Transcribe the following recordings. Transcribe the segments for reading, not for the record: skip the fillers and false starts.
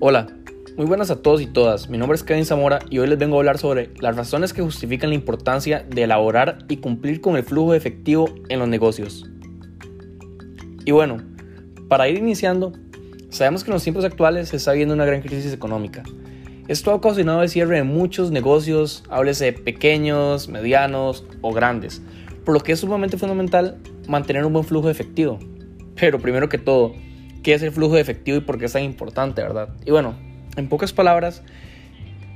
Hola, muy buenas a todos y todas, mi nombre es Kevin Zamora y hoy les vengo a hablar sobre las razones que justifican la importancia de elaborar y cumplir con el flujo de efectivo en los negocios. Y bueno, para ir iniciando, sabemos que en los tiempos actuales se está viendo una gran crisis económica. Esto ha ocasionado el cierre de muchos negocios, háblese de pequeños, medianos o grandes, por lo que es sumamente fundamental mantener un buen flujo de efectivo. Pero primero que todo, ¿qué es el flujo de efectivo y por qué es tan importante, verdad? Y bueno, en pocas palabras,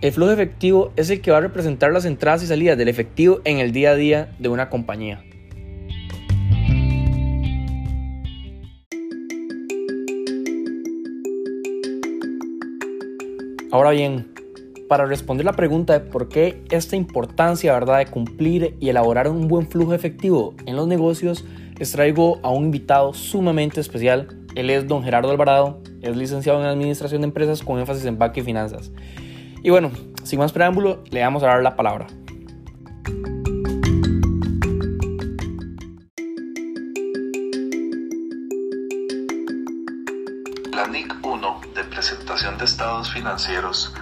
el flujo de efectivo es el que va a representar las entradas y salidas del efectivo en el día a día de una compañía. Ahora bien, para responder la pregunta de por qué esta importancia, ¿verdad?, de cumplir y elaborar un buen flujo de efectivo en los negocios, les traigo a un invitado sumamente especial. Él es don Gerardo Alvarado, es licenciado en Administración de Empresas con énfasis en Banca y Finanzas. Y bueno, sin más preámbulo, le vamos a dar la palabra. La NIC 1 de presentación de estados financieros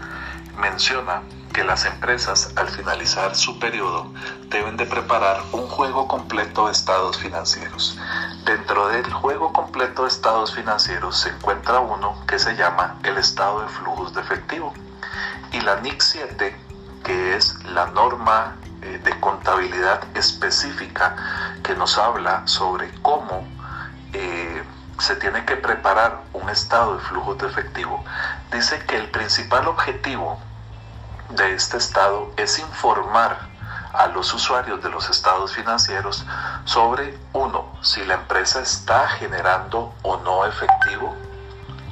menciona que las empresas al finalizar su periodo deben de preparar un juego completo de estados financieros. Dentro del juego completo de estados financieros se encuentra uno que se llama el estado de flujos de efectivo. Y la NIC 7, que es la norma de contabilidad específica que nos habla sobre cómo se tiene que preparar un estado de flujos de efectivo, dice que el principal objetivo de este estado es informar a los usuarios de los estados financieros sobre, uno, si la empresa está generando o no efectivo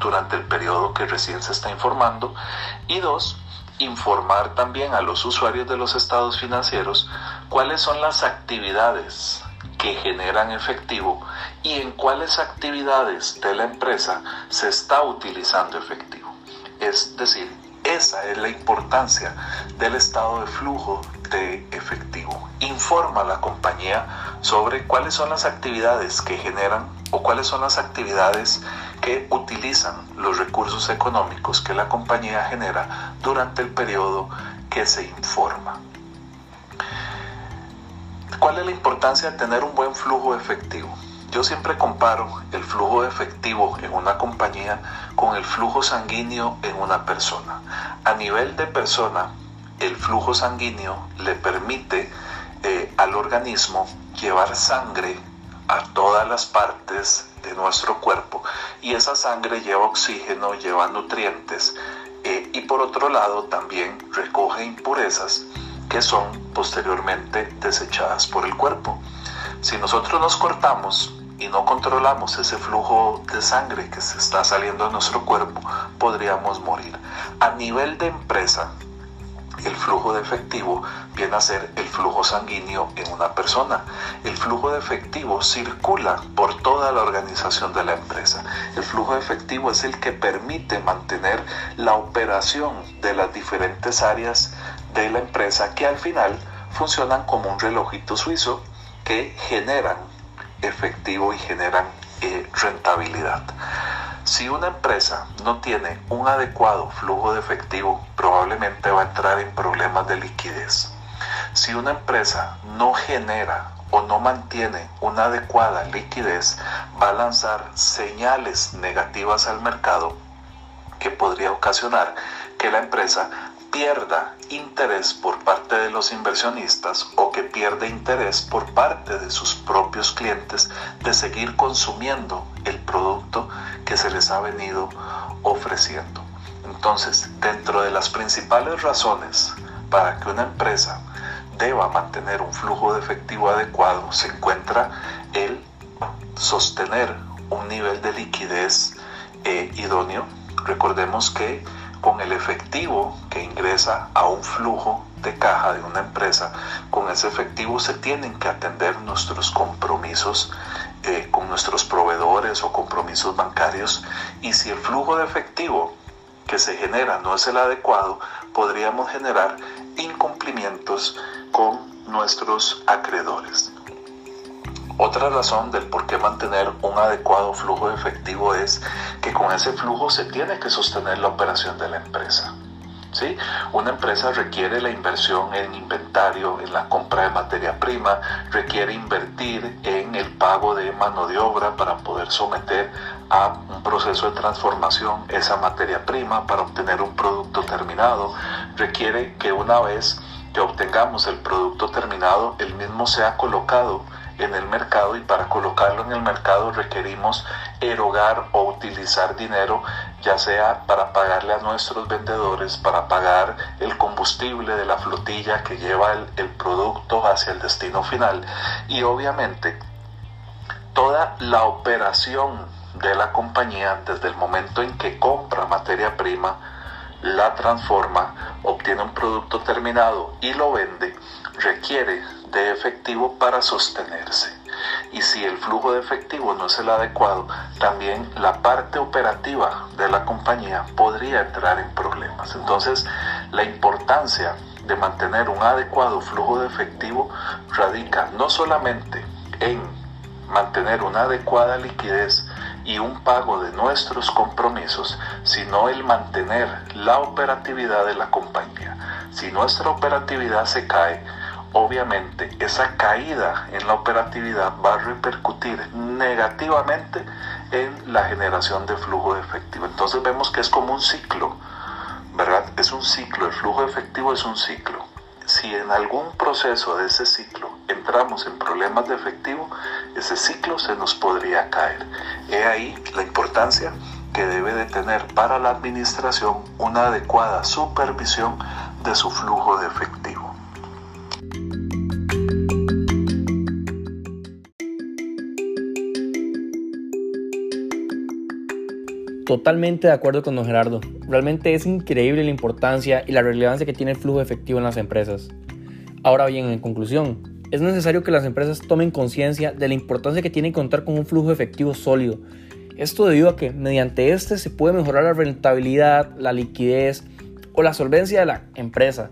durante el periodo que recién se está informando, y dos, informar también a los usuarios de los estados financieros cuáles son las actividades que generan efectivo y en cuáles actividades de la empresa se está utilizando efectivo. Es decir, esa es la importancia del estado de flujo de efectivo. Informa a la compañía sobre cuáles son las actividades que generan o cuáles son las actividades que utilizan los recursos económicos que la compañía genera durante el periodo que se informa. ¿Cuál es la importancia de tener un buen flujo de efectivo? Yo siempre comparo el flujo de efectivo en una compañía con el flujo sanguíneo en una persona. A nivel de persona, el flujo sanguíneo le permite al organismo llevar sangre a todas las partes de nuestro cuerpo, y esa sangre lleva oxígeno, lleva nutrientes y por otro lado también recoge impurezas que son posteriormente desechadas por el cuerpo. Si nosotros nos cortamos y no controlamos ese flujo de sangre que se está saliendo de nuestro cuerpo, podríamos morir. A nivel de empresa, el flujo de efectivo viene a ser el flujo sanguíneo en una persona. El flujo de efectivo circula por toda la organización de la empresa. El flujo de efectivo es el que permite mantener la operación de las diferentes áreas de la empresa, que al final funcionan como un relojito suizo que generan efectivo y generan rentabilidad. Si una empresa no tiene un adecuado flujo de efectivo, probablemente va a entrar en problemas de liquidez. Si una empresa no genera o no mantiene una adecuada liquidez, va a lanzar señales negativas al mercado que podría ocasionar que la empresa pierda interés por parte de los inversionistas o que pierda interés por parte de sus propios clientes de seguir consumiendo el producto que se les ha venido ofreciendo. Entonces, dentro de las principales razones para que una empresa deba mantener un flujo de efectivo adecuado se encuentra el sostener un nivel de liquidez idóneo. Recordemos que con el efectivo que ingresa a un flujo de caja de una empresa, con ese efectivo se tienen que atender nuestros compromisos con nuestros proveedores o compromisos bancarios, y si el flujo de efectivo que se genera no es el adecuado, podríamos generar incumplimientos con nuestros acreedores. Otra razón del por qué mantener un adecuado flujo de efectivo es que con ese flujo se tiene que sostener la operación de la empresa. ¿Sí? Una empresa requiere la inversión en inventario, en la compra de materia prima, requiere invertir en el pago de mano de obra para poder someter a un proceso de transformación esa materia prima para obtener un producto terminado, requiere que una vez que obtengamos el producto terminado, el mismo sea colocado en el mercado, y para colocarlo en el mercado requerimos erogar o utilizar dinero, ya sea para pagarle a nuestros vendedores, para pagar el combustible de la flotilla que lleva el producto hacia el destino final, y obviamente toda la operación de la compañía desde el momento en que compra materia prima, la transforma, obtiene un producto terminado y lo vende, requiere de efectivo para sostenerse. Y si el flujo de efectivo no es el adecuado, también la parte operativa de la compañía podría entrar en problemas. Entonces, la importancia de mantener un adecuado flujo de efectivo radica no solamente en mantener una adecuada liquidez y un pago de nuestros compromisos, sino el mantener la operatividad de la compañía. Si nuestra operatividad se cae, obviamente esa caída en la operatividad va a repercutir negativamente en la generación de flujo de efectivo. Entonces vemos que es como un ciclo, ¿verdad? Es un ciclo, el flujo de efectivo es un ciclo. Si en algún proceso de ese ciclo entramos en problemas de efectivo, ese ciclo se nos podría caer. He ahí la importancia que debe de tener para la administración una adecuada supervisión de su flujo de efectivo. Totalmente de acuerdo con don Gerardo. Realmente es increíble la importancia y la relevancia que tiene el flujo de efectivo en las empresas. Ahora bien, en conclusión, es necesario que las empresas tomen conciencia de la importancia que tiene contar con un flujo de efectivo sólido. Esto debido a que mediante este se puede mejorar la rentabilidad, la liquidez o la solvencia de la empresa.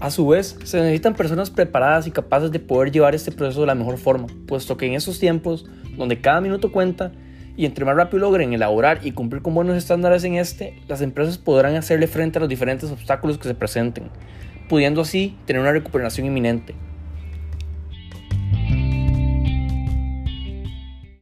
A su vez, se necesitan personas preparadas y capaces de poder llevar este proceso de la mejor forma, puesto que en estos tiempos, donde cada minuto cuenta, y entre más rápido logren elaborar y cumplir con buenos estándares en este, las empresas podrán hacerle frente a los diferentes obstáculos que se presenten, pudiendo así tener una recuperación inminente.